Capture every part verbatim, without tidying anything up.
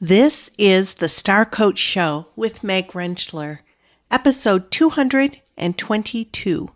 This is the Star Coach Show with Meg Rentschler, episode two hundred twenty-two.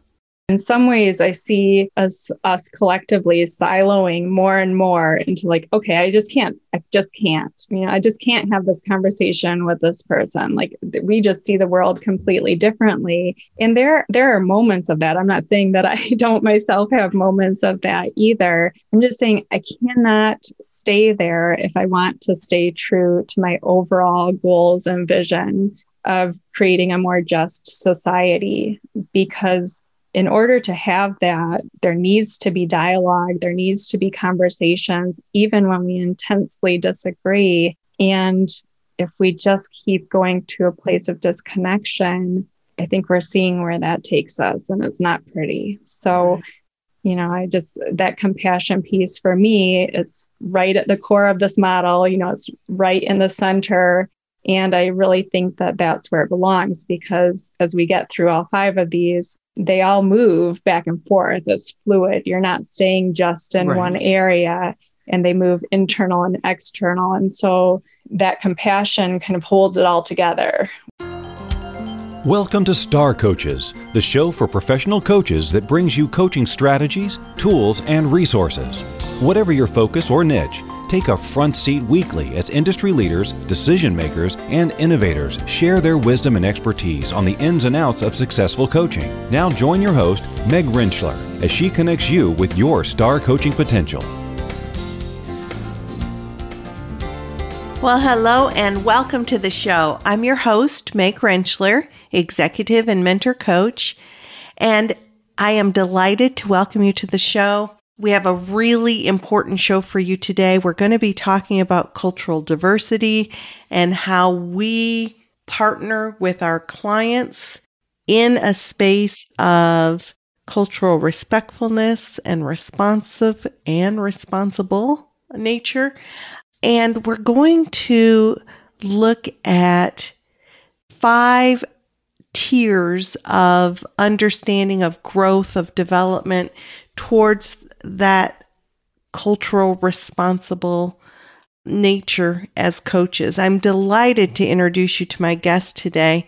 In some ways, I see us, us collectively siloing more and more into like, okay, I just can't, I just can't, you know, I just can't have this conversation with this person. Like we just see the world completely differently. And there, there are moments of that. I'm not saying that I don't myself have moments of that either. I'm just saying I cannot stay there if I want to stay true to my overall goals and vision of creating a more just society, because in order to have that, there needs to be dialogue, there needs to be conversations, even when we intensely disagree. And if we just keep going to a place of disconnection, I think we're seeing where that takes us, and it's not pretty. So, you know, I just, that compassion piece for me is right at the core of this model, you know, it's right in the center. And I really think that that's where it belongs, because as we get through all five of these, they all move back and forth. It's fluid. You're not staying just in right. one area, and they move internal and external. And so that compassion kind of holds it all together. Welcome to Star Coaches, the show for professional coaches that brings you coaching strategies, tools, and resources. Whatever your focus or niche, take a front seat weekly as industry leaders, decision makers, and innovators share their wisdom and expertise on the ins and outs of successful coaching. Now join your host, Meg Rentschler, as she connects you with your star coaching potential. Well, hello and welcome to the show. I'm your host, Meg Rentschler, executive and mentor coach, and I am delighted to welcome you to the show. We have a really important show for you today. We're going to be talking about cultural diversity and how we partner with our clients in a space of cultural respectfulness and responsive and responsible nature. And we're going to look at five tiers of understanding of growth, of development towards that cultural responsible nature as coaches. I'm delighted to introduce you to my guest today.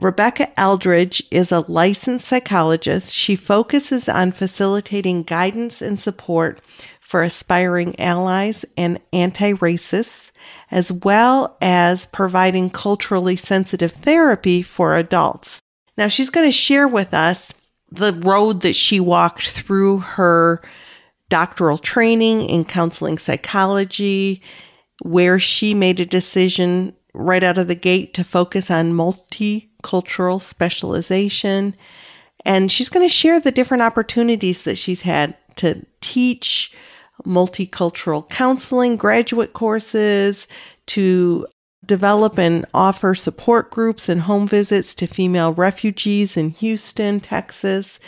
Rebecca Eldridge is a licensed psychologist. She focuses on facilitating guidance and support for aspiring allies and anti-racists, as well as providing culturally sensitive therapy for adults. Now, she's going to share with us the road that she walked through her doctoral training in counseling psychology, where she made a decision right out of the gate to focus on multicultural specialization. And she's going to share the different opportunities that she's had to teach multicultural counseling, graduate courses, to develop and offer support groups and home visits to female refugees in Houston, Texas,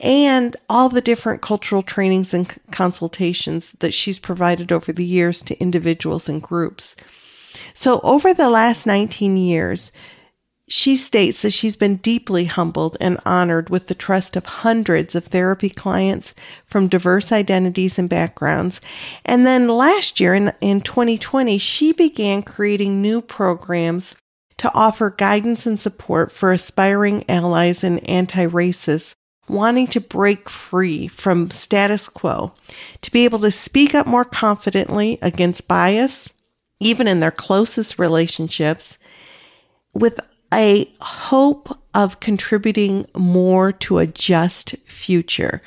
and all the different cultural trainings and c- consultations that she's provided over the years to individuals and groups. So over the last nineteen years, she states that she's been deeply humbled and honored with the trust of hundreds of therapy clients from diverse identities and backgrounds. And then last year, in, in twenty twenty, she began creating new programs to offer guidance and support for aspiring allies and anti-racists wanting to break free from status quo, to be able to speak up more confidently against bias, even in their closest relationships, with a hope of contributing more to a just future.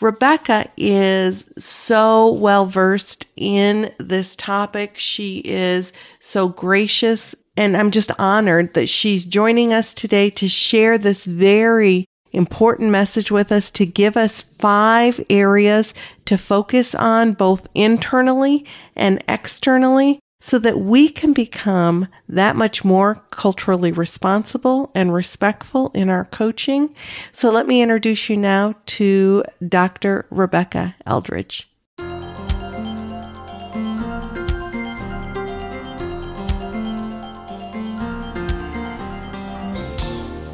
Rebecca is so well-versed in this topic. She is so gracious, and I'm just honored that she's joining us today to share this very important message with us, to give us five areas to focus on both internally and externally, so that we can become that much more culturally responsible and respectful in our coaching. So let me introduce you now to Doctor Rebecca Eldridge.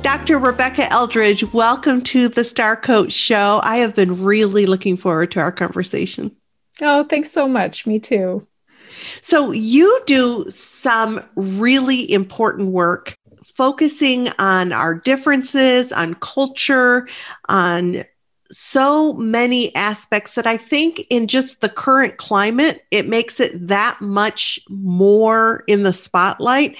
Doctor Rebecca Eldridge, welcome to the Star Coach Show. I have been really looking forward to our conversation. Oh, thanks so much. Me too. So you do some really important work focusing on our differences, on culture, on so many aspects that I think in just the current climate, it makes it that much more in the spotlight.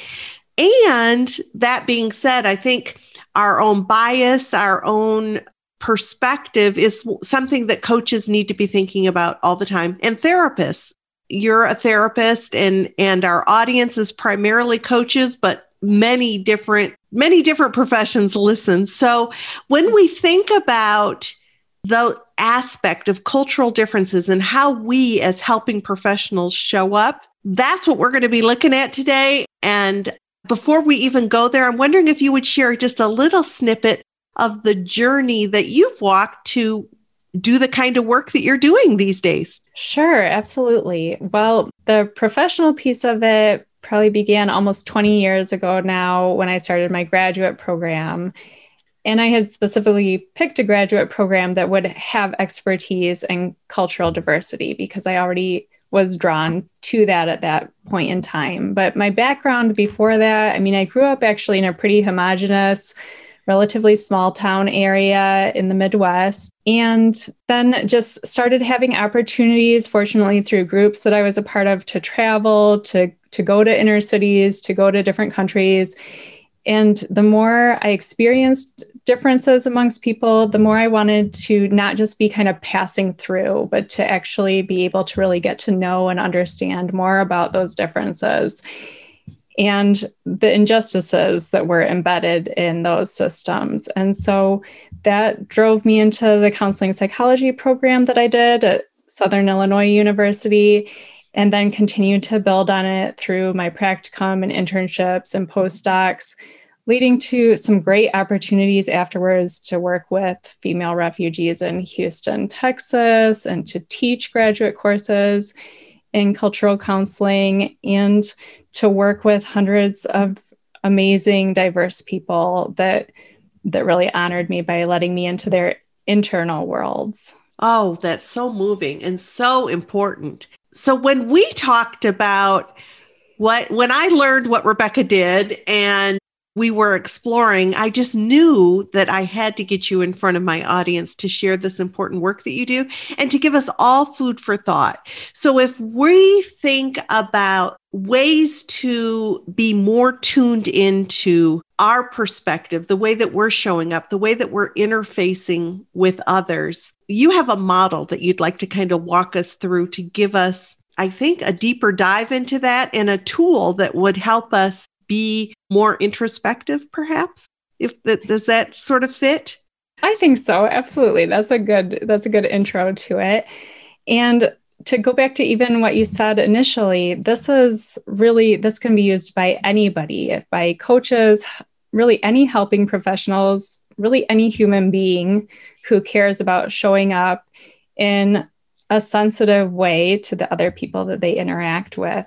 And that being said, I think our own bias, our own perspective is something that coaches need to be thinking about all the time. And therapists, you're a therapist and, and our audience is primarily coaches, but many different, many different professions listen. So when we think about the aspect of cultural differences and how we as helping professionals show up, that's what we're going to be looking at today. And before we even go there, I'm wondering if you would share just a little snippet of the journey that you've walked to do the kind of work that you're doing these days. Sure, absolutely. Well, the professional piece of it probably began almost twenty years ago now when I started my graduate program. And I had specifically picked a graduate program that would have expertise in cultural diversity because I already was drawn to that at that point in time. But my background before that, I mean, I grew up actually in a pretty homogeneous, relatively small town area in the Midwest, and then just started having opportunities, fortunately, through groups that I was a part of to travel, to to go to inner cities, to go to different countries. And the more I experienced differences amongst people, the more I wanted to not just be kind of passing through, but to actually be able to really get to know and understand more about those differences and the injustices that were embedded in those systems. And so that drove me into the counseling psychology program that I did at Southern Illinois University, and then continued to build on it through my practicum and internships and postdocs, leading to some great opportunities afterwards to work with female refugees in Houston, Texas, and to teach graduate courses in cultural counseling and to work with hundreds of amazing, diverse people that that really honored me by letting me into their internal worlds. Oh, that's so moving and so important. So when we talked about what, when I learned what Rebecca did and we were exploring, I just knew that I had to get you in front of my audience to share this important work that you do and to give us all food for thought. So if we think about ways to be more tuned into our perspective, the way that we're showing up, the way that we're interfacing with others, you have a model that you'd like to kind of walk us through to give us, I think, a deeper dive into that and a tool that would help us be more introspective, perhaps? If that, does that sort of fit? I think so. Absolutely. That's a good, that's a good intro to it. And to go back to even what you said initially, this is really, this can be used by anybody, by coaches, really any helping professionals, really any human being who cares about showing up in a sensitive way to the other people that they interact with.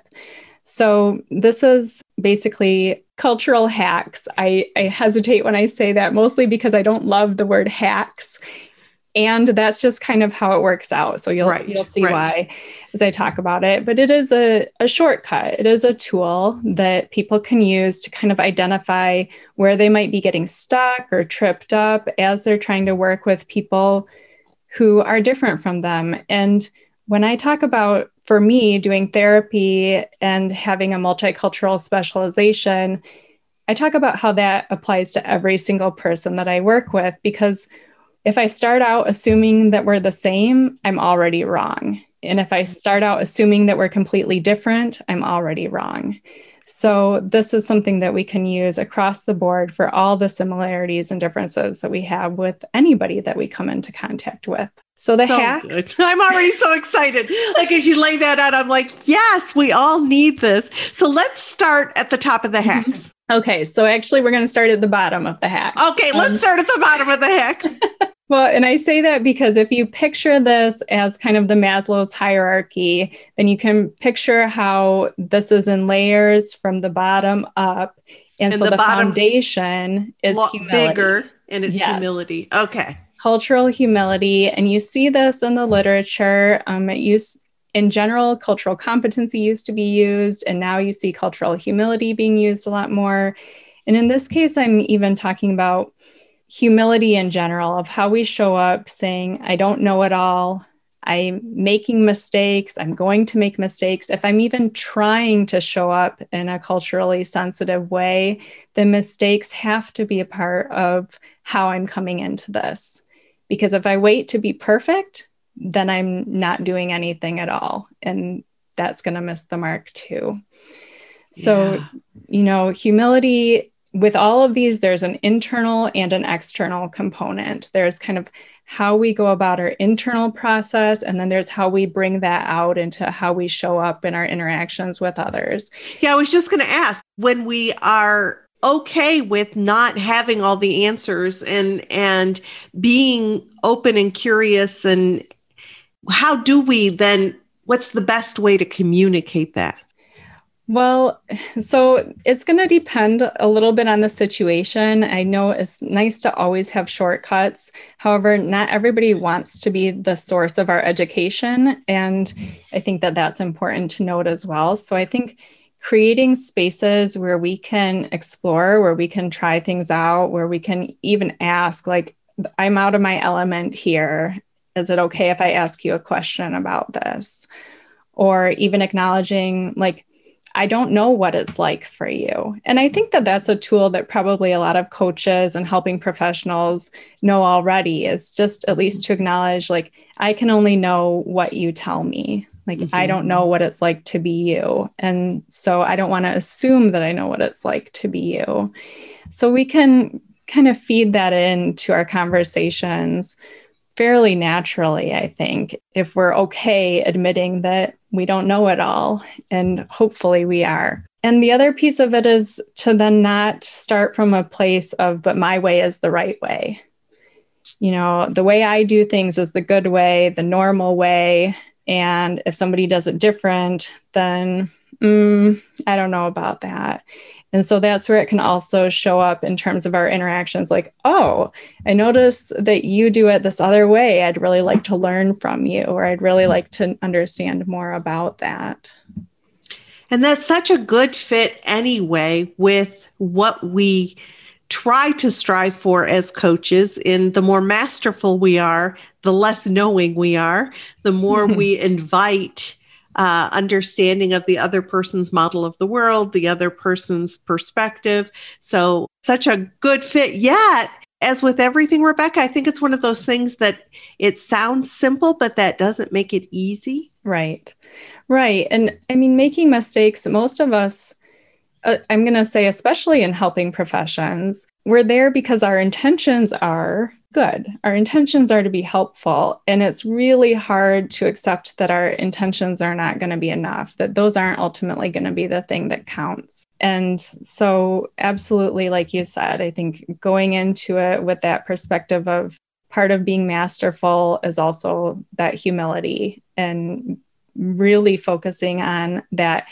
So this is basically cultural hacks. I, I hesitate when I say that, mostly because I don't love the word hacks. And that's just kind of how it works out. So you'll, right, you'll see right. why as I talk about it. But it is a, a shortcut. It is a tool that people can use to kind of identify where they might be getting stuck or tripped up as they're trying to work with people who are different from them. And when I talk about, for me, doing therapy and having a multicultural specialization, I talk about how that applies to every single person that I work with, because if I start out assuming that we're the same, I'm already wrong. And if I start out assuming that we're completely different, I'm already wrong. So this is something that we can use across the board for all the similarities and differences that we have with anybody that we come into contact with. So the so hacks. Good. I'm already so excited. Like as you lay that out, I'm like, yes, we all need this. So let's start at the top of the hacks. Okay. So actually we're going to start at the bottom of the hacks. Okay. Let's um, start at the bottom of the hacks. Well, and I say that because if you picture this as kind of the Maslow's hierarchy, then you can picture how this is in layers from the bottom up. And, and so the, the foundation is lo- humility. Bigger and it's yes. humility. Okay. Cultural humility. And you see this in the literature. Um, it used, in general, cultural competency used to be used, and now you see cultural humility being used a lot more. And in this case, I'm even talking about humility in general, of how we show up saying, I don't know it all. I'm making mistakes. I'm going to make mistakes. If I'm even trying to show up in a culturally sensitive way, the mistakes have to be a part of how I'm coming into this. Because if I wait to be perfect, then I'm not doing anything at all. And that's going to miss the mark too. So, yeah. you know, humility with all of these, there's an internal and an external component. There's kind of how we go about our internal process, and then there's how we bring that out into how we show up in our interactions with others. Yeah, I was just going to ask, when we are okay with not having all the answers and and being open and curious, and how do we then, what's the best way to communicate that? Well, so it's going to depend a little bit on the situation. I know it's nice to always have shortcuts. However, not everybody wants to be the source of our education. And I think that that's important to note as well. So I think creating spaces where we can explore, where we can try things out, where we can even ask, like, I'm out of my element here. Is it okay if I ask you a question about this? Or even acknowledging, like, I don't know what it's like for you. And I think that that's a tool that probably a lot of coaches and helping professionals know already, is just at least to acknowledge, like, I can only know what you tell me. Like, mm-hmm. I don't know what it's like to be you. And so I don't want to assume that I know what it's like to be you. So we can kind of feed that into our conversations fairly naturally, I think, if we're okay admitting that we don't know it all, and hopefully we are. And the other piece of it is to then not start from a place of, but my way is the right way. You know, the way I do things is the good way, the normal way. And if somebody does it different, then mm, I don't know about that. And so that's where it can also show up in terms of our interactions. Like, oh, I noticed that you do it this other way. I'd really like to learn from you, or I'd really like to understand more about that. And that's such a good fit anyway with what we try to strive for as coaches. In the more masterful we are, the less knowing we are, the more we invite Uh, understanding of the other person's model of the world, the other person's perspective. So such a good fit. Yet, as with everything, Rebecca, I think it's one of those things that it sounds simple, but that doesn't make it easy. Right. Right. And I mean, making mistakes, most of us, uh, I'm going to say, especially in helping professions, we're there because our intentions are good. Our intentions are to be helpful. And it's really hard to accept that our intentions are not going to be enough, that those aren't ultimately going to be the thing that counts. And so absolutely, like you said, I think going into it with that perspective of part of being masterful is also that humility, and really focusing on that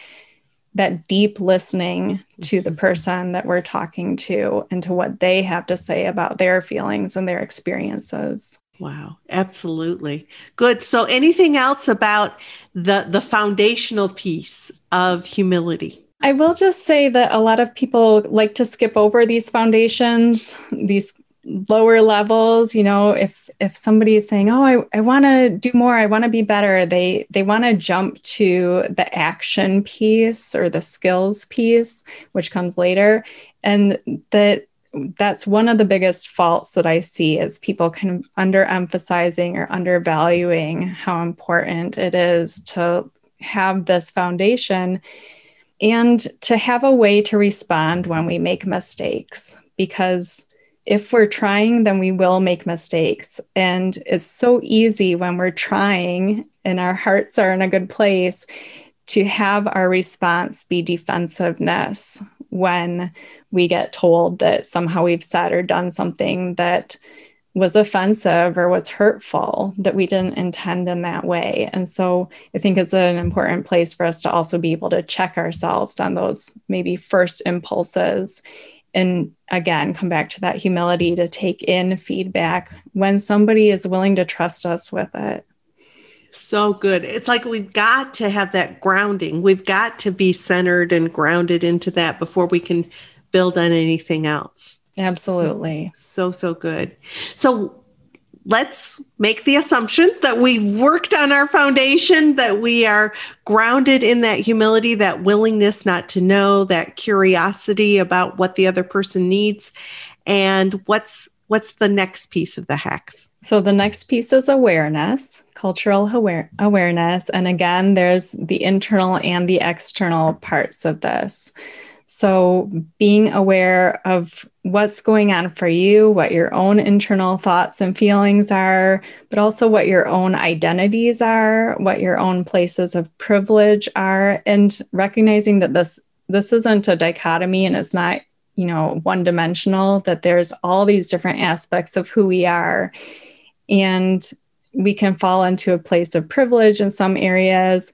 that deep listening to the person that we're talking to and to what they have to say about their feelings and their experiences. Wow. Absolutely. Good. So anything else about the, the foundational piece of humility? I will just say that a lot of people like to skip over these foundations, these lower levels. You know, if, if somebody is saying, oh, I, I want to do more, I want to be better, they, they want to jump to the action piece or the skills piece, which comes later. And that that's one of the biggest faults that I see, is people kind of underemphasizing or undervaluing how important it is to have this foundation and to have a way to respond when we make mistakes, because if we're trying, then we will make mistakes. And it's so easy when we're trying and our hearts are in a good place to have our response be defensiveness when we get told that somehow we've said or done something that was offensive or was hurtful, that we didn't intend in that way. And so I think it's an important place for us to also be able to check ourselves on those maybe first impulses. And again, come back to that humility to take in feedback when somebody is willing to trust us with it. So good. It's like we've got to have that grounding. We've got to be centered and grounded into that before we can build on anything else. Absolutely. So, so, so good. So let's make the assumption that we've worked on our foundation, that we are grounded in that humility, that willingness not to know, that curiosity about what the other person needs. And what's what's the next piece of the hacks? So the next piece is awareness, cultural aware- awareness. And again, there's the internal and the external parts of this. So being aware of what's going on for you, what your own internal thoughts and feelings are, but also what your own identities are, what your own places of privilege are, and recognizing that this, this isn't a dichotomy and it's not, you know, one-dimensional, that there's all these different aspects of who we are. And we can fall into a place of privilege in some areas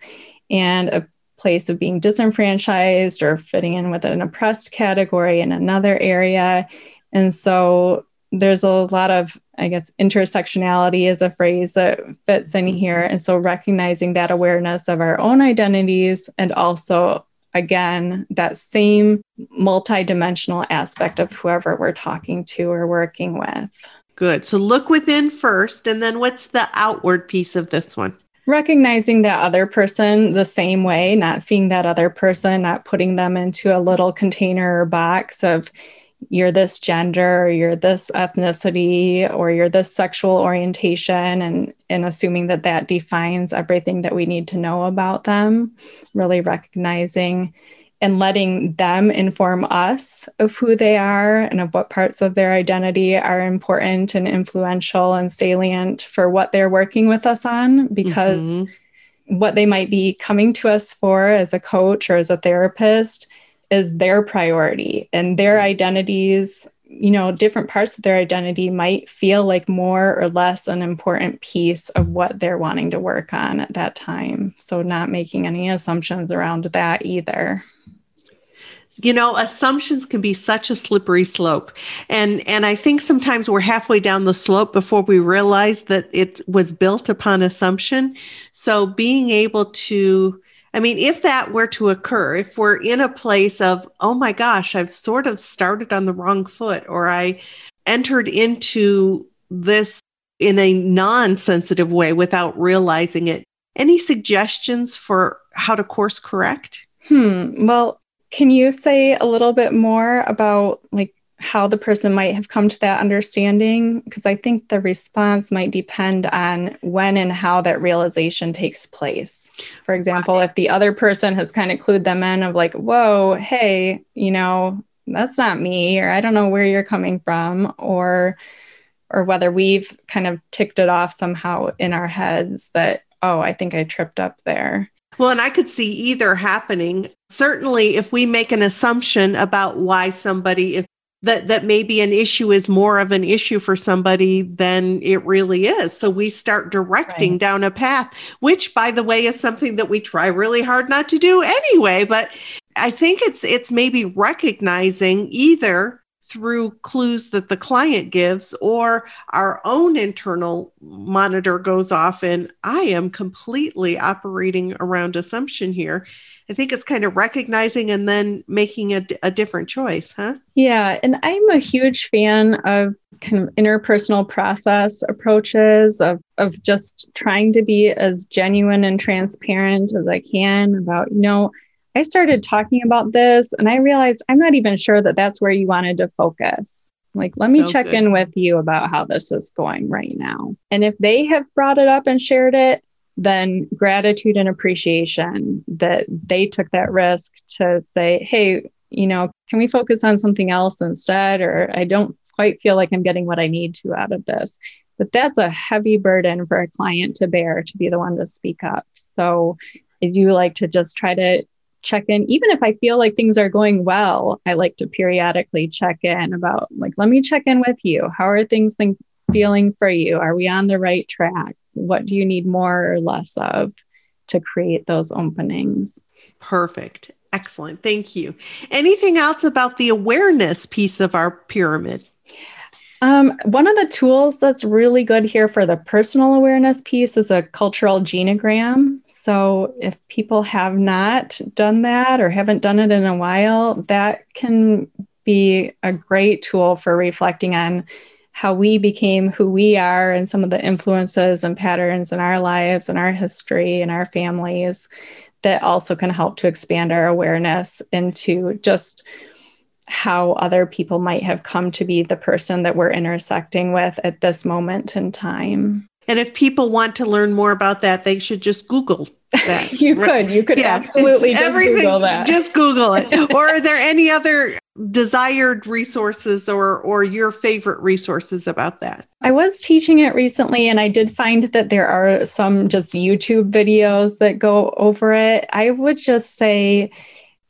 and a place of being disenfranchised or fitting in with an oppressed category in another area. And so there's a lot of, I guess, intersectionality is a phrase that fits in here. And so recognizing that awareness of our own identities and also, again, that same multidimensional aspect of whoever we're talking to or working with. Good. So look within first, and then what's the outward piece of this one? Recognizing that other person the same way, not seeing that other person, not putting them into a little container or box of you're this gender, or you're this ethnicity, or you're this sexual orientation, and, and assuming that that defines everything that we need to know about them, really recognizing and letting them inform us of who they are and of what parts of their identity are important and influential and salient for what they're working with us on, because mm-hmm. what they might be coming to us for as a coach or as a therapist is their priority, and their identities, you know, different parts of their identity might feel like more or less an important piece of what they're wanting to work on at that time. So not making any assumptions around that either. You know, assumptions can be such a slippery slope. And and I think sometimes we're halfway down the slope before we realize that it was built upon assumption. So being able to, I mean, if that were to occur, if we're in a place of, oh my gosh, I've sort of started on the wrong foot, or I entered into this in a non-sensitive way without realizing it, any suggestions for how to course correct? Hmm. Well, can you say a little bit more about like how the person might have come to that understanding? Because I think the response might depend on when and how that realization takes place. For example, if the other person has kind of clued them in of like, whoa, hey, you know, that's not me, or I don't know where you're coming from, or, or whether we've kind of ticked it off somehow in our heads that, oh, I think I tripped up there. Well, and I could see either happening. Certainly, if we make an assumption about why somebody, if that, that maybe an issue is more of an issue for somebody than it really is. So we start directing right. down a path, which, by the way, is something that we try really hard not to do anyway. But I think it's it's maybe recognizing either through clues that the client gives or our own internal monitor goes off and I am completely operating around assumption here. I think it's kind of recognizing and then making a, a different choice, huh? Yeah. And I'm a huge fan of kind of interpersonal process approaches of, of just trying to be as genuine and transparent as I can about, you know, I started talking about this and I realized I'm not even sure that that's where you wanted to focus. Like, let me so check good. in with you about how this is going right now. And if they have brought it up and shared it, then gratitude and appreciation that they took that risk to say, hey, you know, can we focus on something else instead? Or I don't quite feel like I'm getting what I need to out of this. But that's a heavy burden for a client to bear, to be the one to speak up. So as you like to just try to check in, even if I feel like things are going well, I like to periodically check in about like, let me check in with you. How are things think- feeling for you? Are we on the right track? What do you need more or less of to create those openings? Perfect. Excellent. Thank you. Anything else about the awareness piece of our pyramid? Um, one of the tools that's really good here for the personal awareness piece is a cultural geneogram. So if people have not done that or haven't done it in a while, that can be a great tool for reflecting on how we became who we are and some of the influences and patterns in our lives and our history and our families that also can help to expand our awareness into just how other people might have come to be the person that we're intersecting with at this moment in time. And if people want to learn more about that, they should just Google that. you right? could, you could yeah. absolutely it's just everything, Google that. Just Google it. Or are there any other desired resources or or your favorite resources about that? I was teaching it recently and I did find that there are some just YouTube videos that go over it. I would just say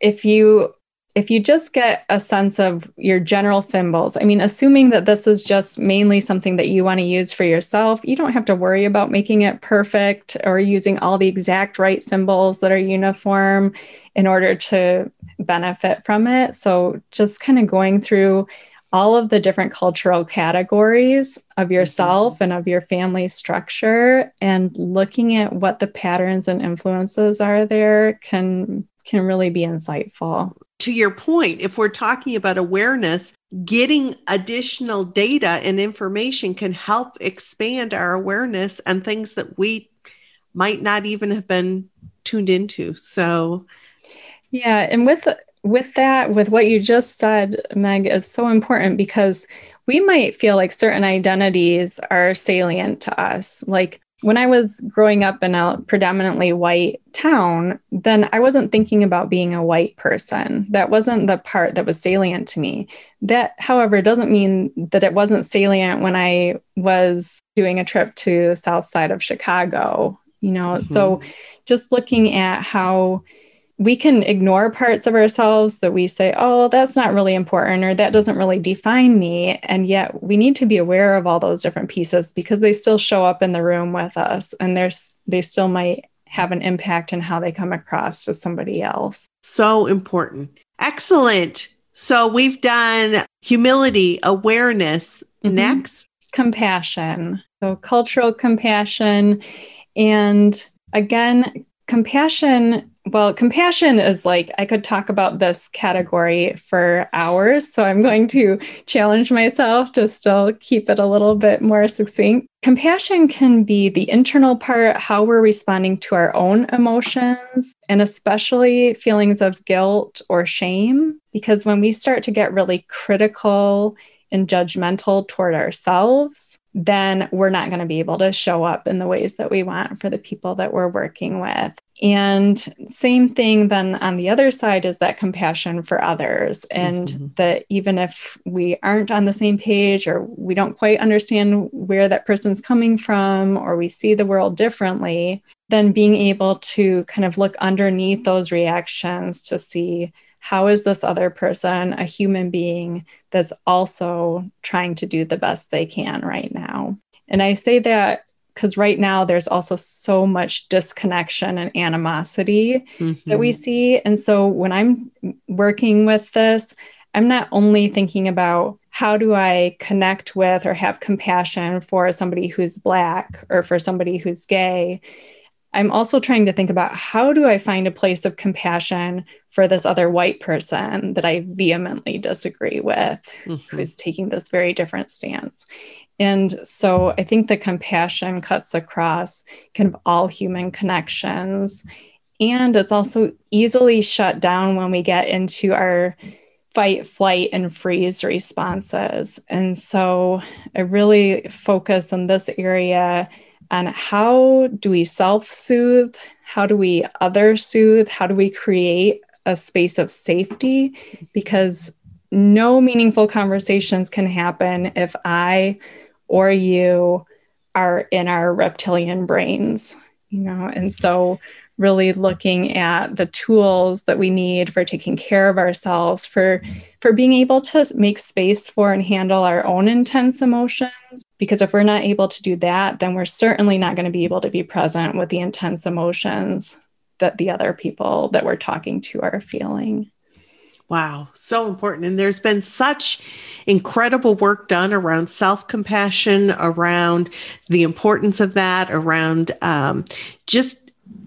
if you If you just get a sense of your general symbols, I mean, assuming that this is just mainly something that you want to use for yourself, you don't have to worry about making it perfect or using all the exact right symbols that are uniform in order to benefit from it. So just kind of going through all of the different cultural categories of yourself and of your family structure and looking at what the patterns and influences are there can can really be insightful. To your point, if we're talking about awareness, getting additional data and information can help expand our awareness and things that we might not even have been tuned into. So, yeah. And with with that, with what you just said, Meg, is so important because we might feel like certain identities are salient to us. Like when I was growing up in a predominantly white town, then I wasn't thinking about being a white person. That wasn't the part that was salient to me. That, however, doesn't mean that it wasn't salient when I was doing a trip to the south side of Chicago, you know? Mm-hmm. So just looking at how we can ignore parts of ourselves that we say, oh, that's not really important, or that doesn't really define me. And yet we need to be aware of all those different pieces because they still show up in the room with us and there's, they still might have an impact in how they come across to somebody else. So important. Excellent. So we've done humility, awareness. Mm-hmm. Next. Compassion. So cultural compassion. And again, compassion. Well, compassion is like, I could talk about this category for hours, so I'm going to challenge myself to still keep it a little bit more succinct. Compassion can be the internal part, how we're responding to our own emotions, and especially feelings of guilt or shame, because when we start to get really critical and judgmental toward ourselves, then we're not going to be able to show up in the ways that we want for the people that we're working with. And same thing then on the other side is that compassion for others. And mm-hmm. that even if we aren't on the same page or we don't quite understand where that person's coming from, or we see the world differently, then being able to kind of look underneath those reactions to see how is this other person a human being that's also trying to do the best they can right now. And I say that because right now there's also so much disconnection and animosity mm-hmm. that we see. And so when I'm working with this, I'm not only thinking about how do I connect with or have compassion for somebody who's Black or for somebody who's gay. I'm also trying to think about how do I find a place of compassion for this other white person that I vehemently disagree with, mm-hmm. who's taking this very different stance. And so I think the compassion cuts across kind of all human connections. And it's also easily shut down when we get into our fight, flight, and freeze responses. And so I really focus on this area. And how do we self-soothe? How do we other-soothe? How do we create a space of safety? Because no meaningful conversations can happen if I or you are in our reptilian brains, you know? And so really looking at the tools that we need for taking care of ourselves, for, for being able to make space for and handle our own intense emotions. Because if we're not able to do that, then we're certainly not going to be able to be present with the intense emotions that the other people that we're talking to are feeling. Wow, so important. And there's been such incredible work done around self-compassion, around the importance of that, around um, just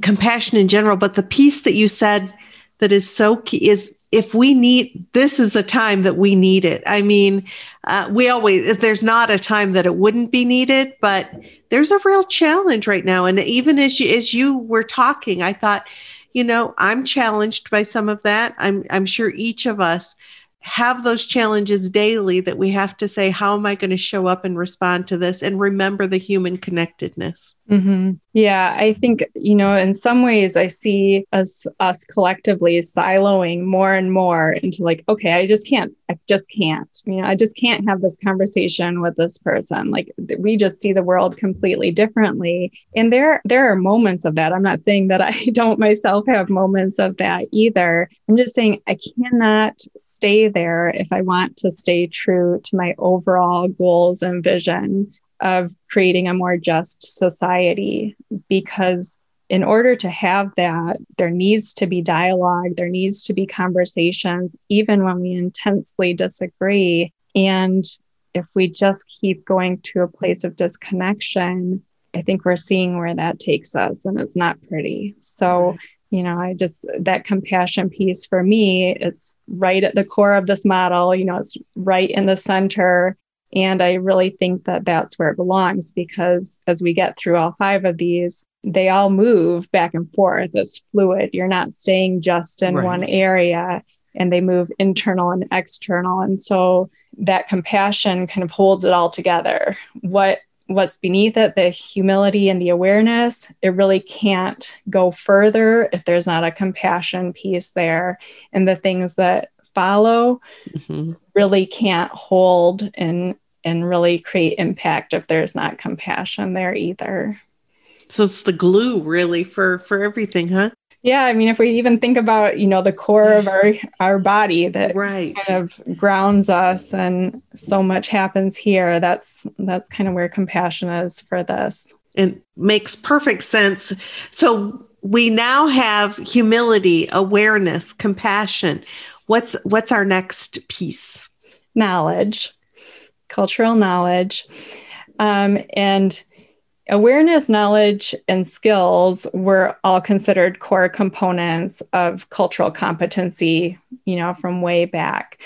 compassion in general. But the piece that you said that is so key is, if we need, this is the time that we need it. I mean, uh, we always, there's not a time that it wouldn't be needed, but there's a real challenge right now. And even as you, as you were talking, I thought, you know, I'm challenged by some of that. I'm, I'm sure each of us have those challenges daily that we have to say, how am I going to show up and respond to this, and remember the human connectedness? Mm-hmm. Yeah, I think, you know, in some ways I see us, us collectively siloing more and more into like, okay, I just can't, I just can't, you know, I just can't have this conversation with this person. Like we just see the world completely differently. And there, there are moments of that. I'm not saying that I don't myself have moments of that either. I'm just saying I cannot stay there if I want to stay true to my overall goals and vision of creating a more just society, because in order to have that, there needs to be dialogue, there needs to be conversations, even when we intensely disagree. And if we just keep going to a place of disconnection, I think we're seeing where that takes us, and it's not pretty. So, you know, I just, that compassion piece for me is right at the core of this model, you know, it's right in the center. And I really think that that's where it belongs, because as we get through all five of these, they all move back and forth. It's fluid. You're not staying just in right. one area, and they move internal and external. And so that compassion kind of holds it all together. What What's beneath it, the humility and the awareness, it really can't go further if there's not a compassion piece there. And the things that follow mm-hmm. really can't hold and and really create impact if there's not compassion there either. So it's the glue really for for everything, huh? Yeah, I mean, if we even think about, you know, the core of our, our body that right. kind of grounds us, and so much happens here, that's that's kind of where compassion is for this. It makes perfect sense. So we now have humility, awareness, compassion. What's what's our next piece? Knowledge, cultural knowledge, um, and awareness, knowledge, and skills were all considered core components of cultural competency, you know, from way back.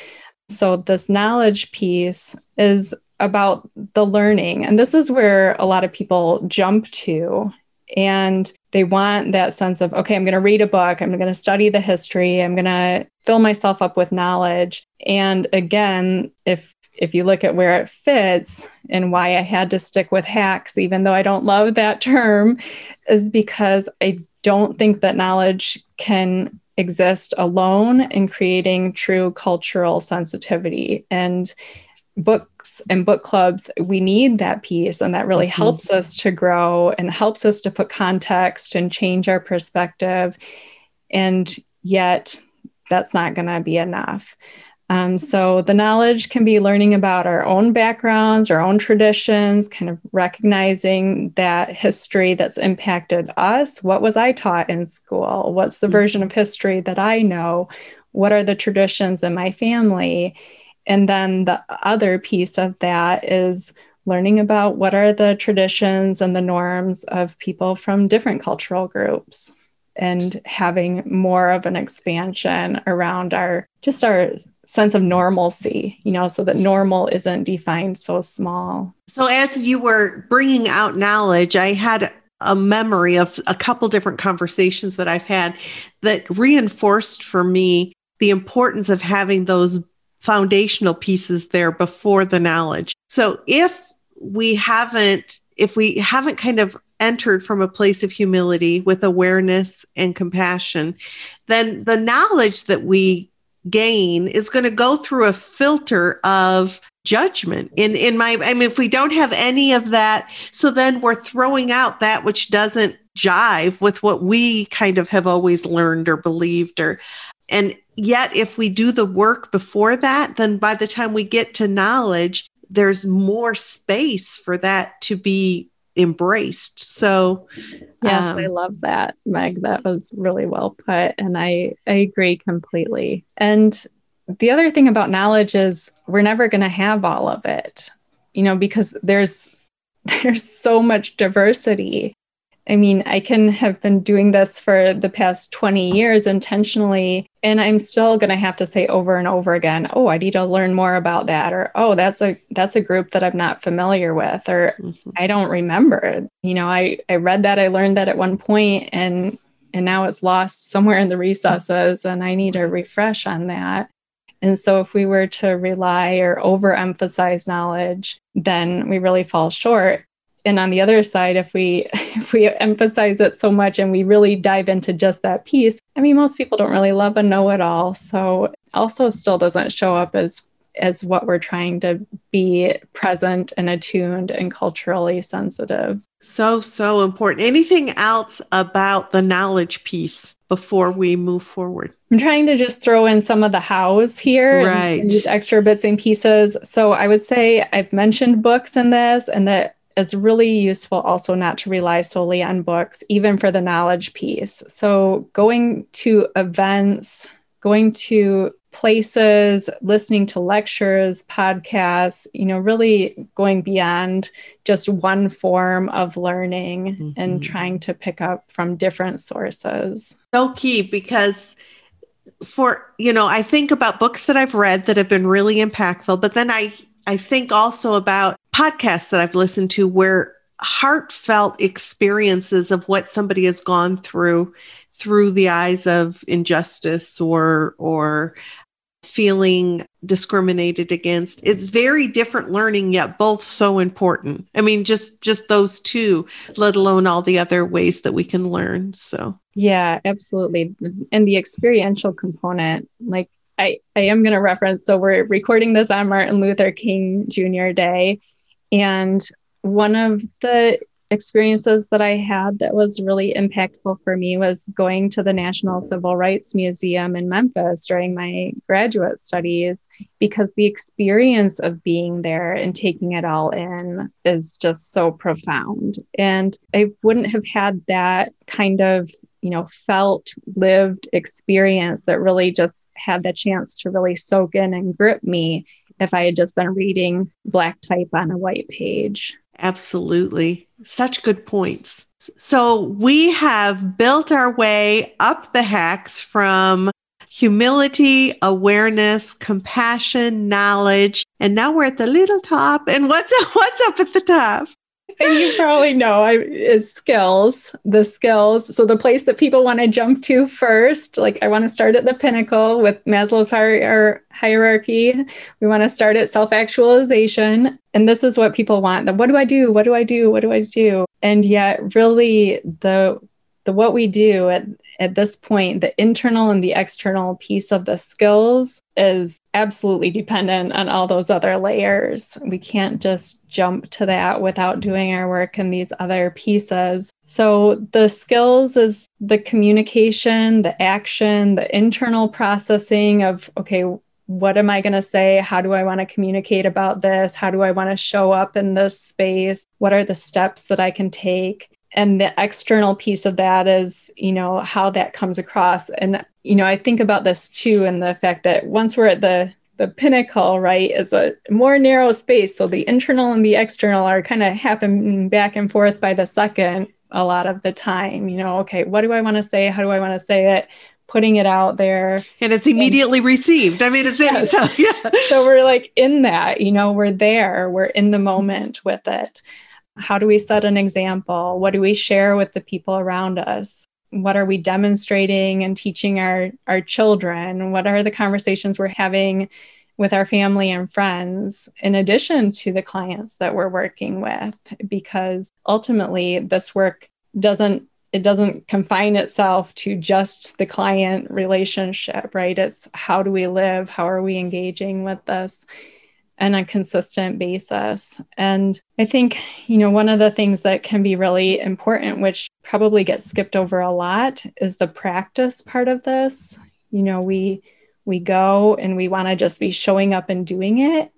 So this knowledge piece is about the learning. And this is where a lot of people jump to, and they want that sense of, okay, I'm going to read a book, I'm going to study the history, I'm going to fill myself up with knowledge. And again, if If you look at where it fits and why I had to stick with hacks, even though I don't love that term, is because I don't think that knowledge can exist alone in creating true cultural sensitivity. And books and book clubs, we need that piece, and that really mm-hmm. helps us to grow and helps us to put context and change our perspective. And yet that's not going to be enough. Um, so the knowledge can be learning about our own backgrounds, our own traditions, kind of recognizing that history that's impacted us. What was I taught in school? What's the version of history that I know? What are the traditions in my family? And then the other piece of that is learning about what are the traditions and the norms of people from different cultural groups, and having more of an expansion around our, just our sense of normalcy, you know, so that normal isn't defined so small. So as you were bringing out knowledge, I had a memory of a couple different conversations that I've had that reinforced for me the importance of having those foundational pieces there before the knowledge. So if we haven't, if we haven't kind of entered from a place of humility with awareness and compassion, then the knowledge that we gain is going to go through a filter of judgment. In in my, I mean, if we don't have any of that, so then we're throwing out that which doesn't jive with what we kind of have always learned or believed, or, and yet if we do the work before that, then by the time we get to knowledge, there's more space for that to be embraced. So yes, um, I love that, Meg. That was really well put. And I, I agree completely. And the other thing about knowledge is we're never going to have all of it, you know, because there's there's so much diversity. I mean, I can have been doing this for the past twenty years intentionally, and I'm still going to have to say over and over again, oh, I need to learn more about that. Or, oh, that's a that's a group that I'm not familiar with, or mm-hmm. I don't remember. You know, I, I read that, I learned that at one point, and and now it's lost somewhere in the recesses, and I need a refresh on that. And so if we were to rely or overemphasize knowledge, then we really fall short. And on the other side, if we if we emphasize it so much and we really dive into just that piece, I mean, most people don't really love a know-it-all. So also still doesn't show up as as what we're trying to be, present and attuned and culturally sensitive. So, so important. Anything else about the knowledge piece before we move forward? I'm trying to just throw in some of the hows here, right, and, and these extra bits and pieces. So I would say I've mentioned books in this, and that it's really useful also not to rely solely on books, even for the knowledge piece. So going to events, going to places, listening to lectures, podcasts, you know, really going beyond just one form of learning mm-hmm. and trying to pick up from different sources. So key, because for, you know, I think about books that I've read that have been really impactful, but then I, I think also about podcasts that I've listened to where heartfelt experiences of what somebody has gone through, through the eyes of injustice or, or feeling discriminated against. It's very different learning, yet both so important. I mean, just, just those two, let alone all the other ways that we can learn. So, yeah, absolutely. And the experiential component, like, I, I am going to reference, so we're recording this on Martin Luther King Junior Day. And one of the experiences that I had that was really impactful for me was going to the National Civil Rights Museum in Memphis during my graduate studies, because the experience of being there and taking it all in is just so profound. And I wouldn't have had that kind of, you know, felt, lived experience that really just had the chance to really soak in and grip me if I had just been reading black type on a white page. Absolutely. Such good points. So we have built our way up the hacks from humility, awareness, compassion, knowledge, and now we're at the little top. And what's what's up at the top? And you probably know I, it's skills, the skills. So the place that people want to jump to first, like I want to start at the pinnacle with Maslow's hierarchy. We want to start at self-actualization. And this is what people want. The, what do I do? What do I do? What do I do? And yet really the, the what we do at, at this point, the internal and the external piece of the skills is absolutely dependent on all those other layers. We can't just jump to that without doing our work in these other pieces. So the skills is the communication, the action, the internal processing of, okay, what am I going to say? How do I want to communicate about this? How do I want to show up in this space? What are the steps that I can take? And the external piece of that is, you know, how that comes across. And, you know, I think about this too, and the fact that once we're at the the pinnacle, right, it's a more narrow space. So the internal and the external are kind of happening back and forth by the second a lot of the time. You know, okay, what do I want to say? How do I want to say it? Putting it out there. And it's immediately and, received. I mean, it's yes. in, so, yeah. So we're like in that, you know, we're there, we're in the moment with it. How do we set an example? What do we share with the people around us? What are we demonstrating and teaching our, our children? What are the conversations we're having with our family and friends, in addition to the clients that we're working with? Because ultimately, this work doesn't it doesn't confine itself to just the client relationship, right? It's how do we live? How are we engaging with this on a consistent basis? And I think, you know, one of the things that can be really important, which probably gets skipped over a lot, is the practice part of this. You know, we we go and we want to just be showing up and doing it.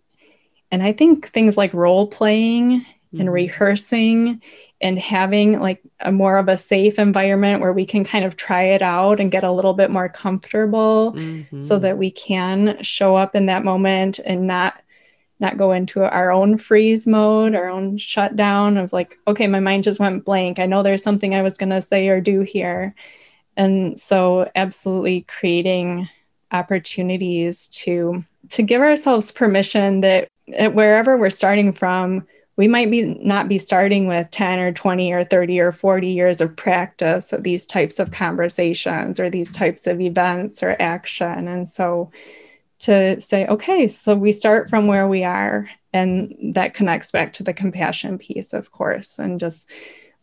And I think things like role playing, mm-hmm. and rehearsing and having like a more of a safe environment where we can kind of try it out and get a little bit more comfortable mm-hmm. so that we can show up in that moment and not not go into our own freeze mode, our own shutdown of like, okay, my mind just went blank. I know there's something I was going to say or do here. And so absolutely creating opportunities to, to give ourselves permission that wherever we're starting from, we might be not be starting with ten or twenty or thirty or forty years of practice of these types of conversations or these types of events or action. And so to say, okay, so we start from where we are, and that connects back to the compassion piece, of course, and just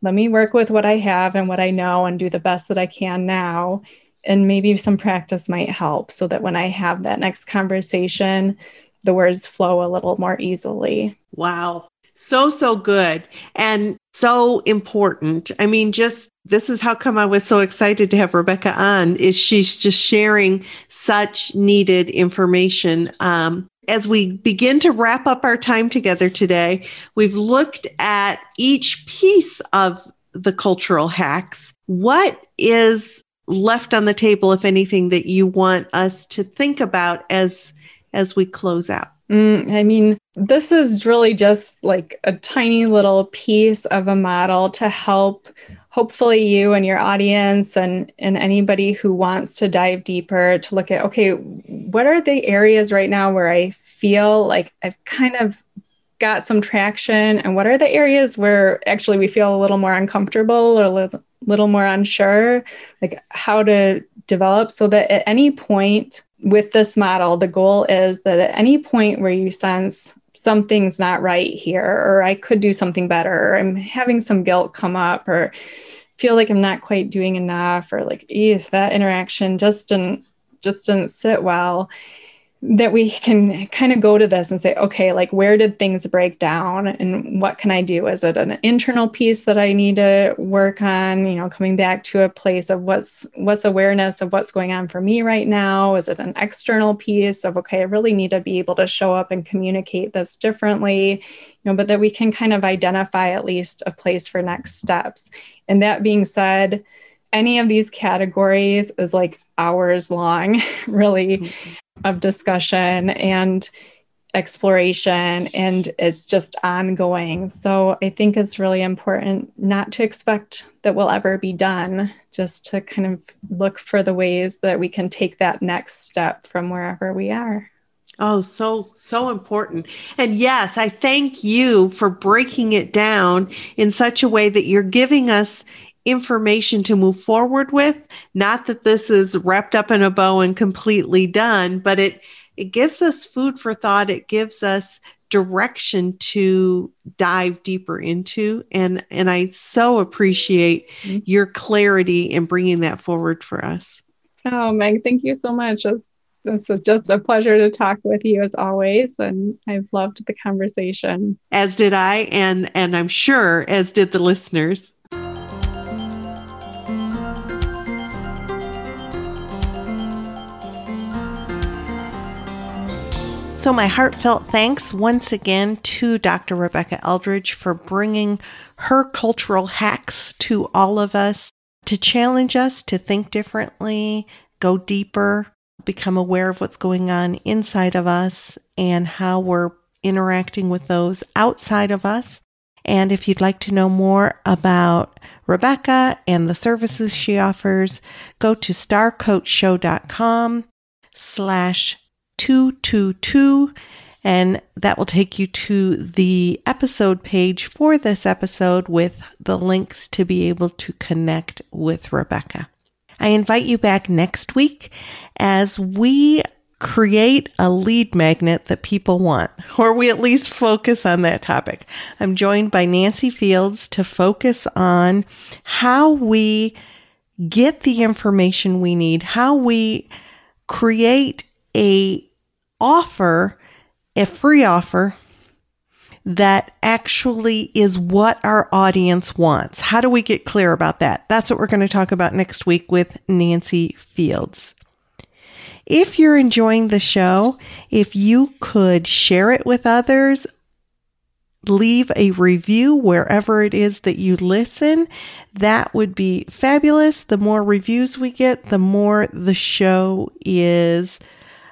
let me work with what I have and what I know and do the best that I can now. And maybe some practice might help so that when I have that next conversation, the words flow a little more easily. Wow. So, so good. And so important. I mean, just this is how come I was so excited to have Rebecca on, is she's just sharing such needed information. Um, as we begin to wrap up our time together today, we've looked at each piece of the cultural hacks. What is left on the table, if anything, that you want us to think about as as we close out? Mm, I mean, this is really just like a tiny little piece of a model to help, hopefully, you and your audience and, and anybody who wants to dive deeper to look at, okay, what are the areas right now where I feel like I've kind of got some traction, and what are the areas where actually we feel a little more uncomfortable or a little, little more unsure, like how to develop so that at any point with this model, the goal is that at any point where you sense something's not right here, or I could do something better, or I'm having some guilt come up, or feel like I'm not quite doing enough, or like, if that interaction just didn't, just didn't sit well, that we can kind of go to this and say, okay, like where did things break down and what can I do? Is it an internal piece that I need to work on? You know, coming back to a place of what's, what's awareness of what's going on for me right now? Is it an external piece of, okay, I really need to be able to show up and communicate this differently, you know, but that we can kind of identify at least a place for next steps. And that being said, any of these categories is like hours long, really. Mm-hmm. Of discussion and exploration, and it's just ongoing. So I think it's really important not to expect that we'll ever be done, just to kind of look for the ways that we can take that next step from wherever we are. Oh, so, so important. And yes, I thank you for breaking it down in such a way that you're giving us information to move forward with. Not that this is wrapped up in a bow and completely done, but it it gives us food for thought. It gives us direction to dive deeper into. And, and I so appreciate mm-hmm. your clarity in bringing that forward for us. Oh, Meg, thank you so much. It's, it's just a pleasure to talk with you as always. And I've loved the conversation. As did I, and and I'm sure as did the listeners. So my heartfelt thanks once again to Doctor Rebecca Eldridge for bringing her cultural hacks to all of us to challenge us to think differently, go deeper, become aware of what's going on inside of us and how we're interacting with those outside of us. And if you'd like to know more about Rebecca and the services she offers, go to starcoachshow.com slash two two two, and that will take you to the episode page for this episode with the links to be able to connect with Rebecca. I invite you back next week as we create a lead magnet that people want, or we at least focus on that topic. I'm joined by Nancy Fields to focus on how we get the information we need, how we create a offer, a free offer that actually is what our audience wants. How do we get clear about that? That's what we're going to talk about next week with Nancy Fields. If you're enjoying the show, if you could share it with others, leave a review wherever it is that you listen. That would be fabulous. The more reviews we get, the more the show is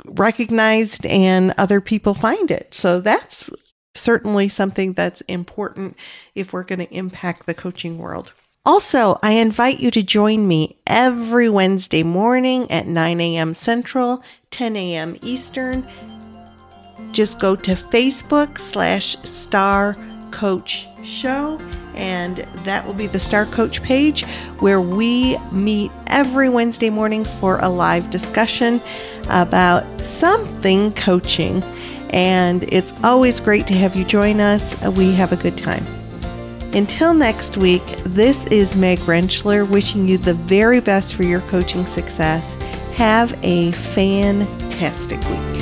recognized and other people find it. So that's certainly something that's important if we're going to impact the coaching world. Also, I invite you to join me every Wednesday morning at nine a.m. Central, ten a.m. Eastern. Just go to Facebook slash Star Coach Show, and that will be the Star Coach page where we meet every Wednesday morning for a live discussion about something coaching. And it's always great to have you join us. We have a good time. Until next week, this is Meg Rentschler wishing you the very best for your coaching success. Have a fantastic week.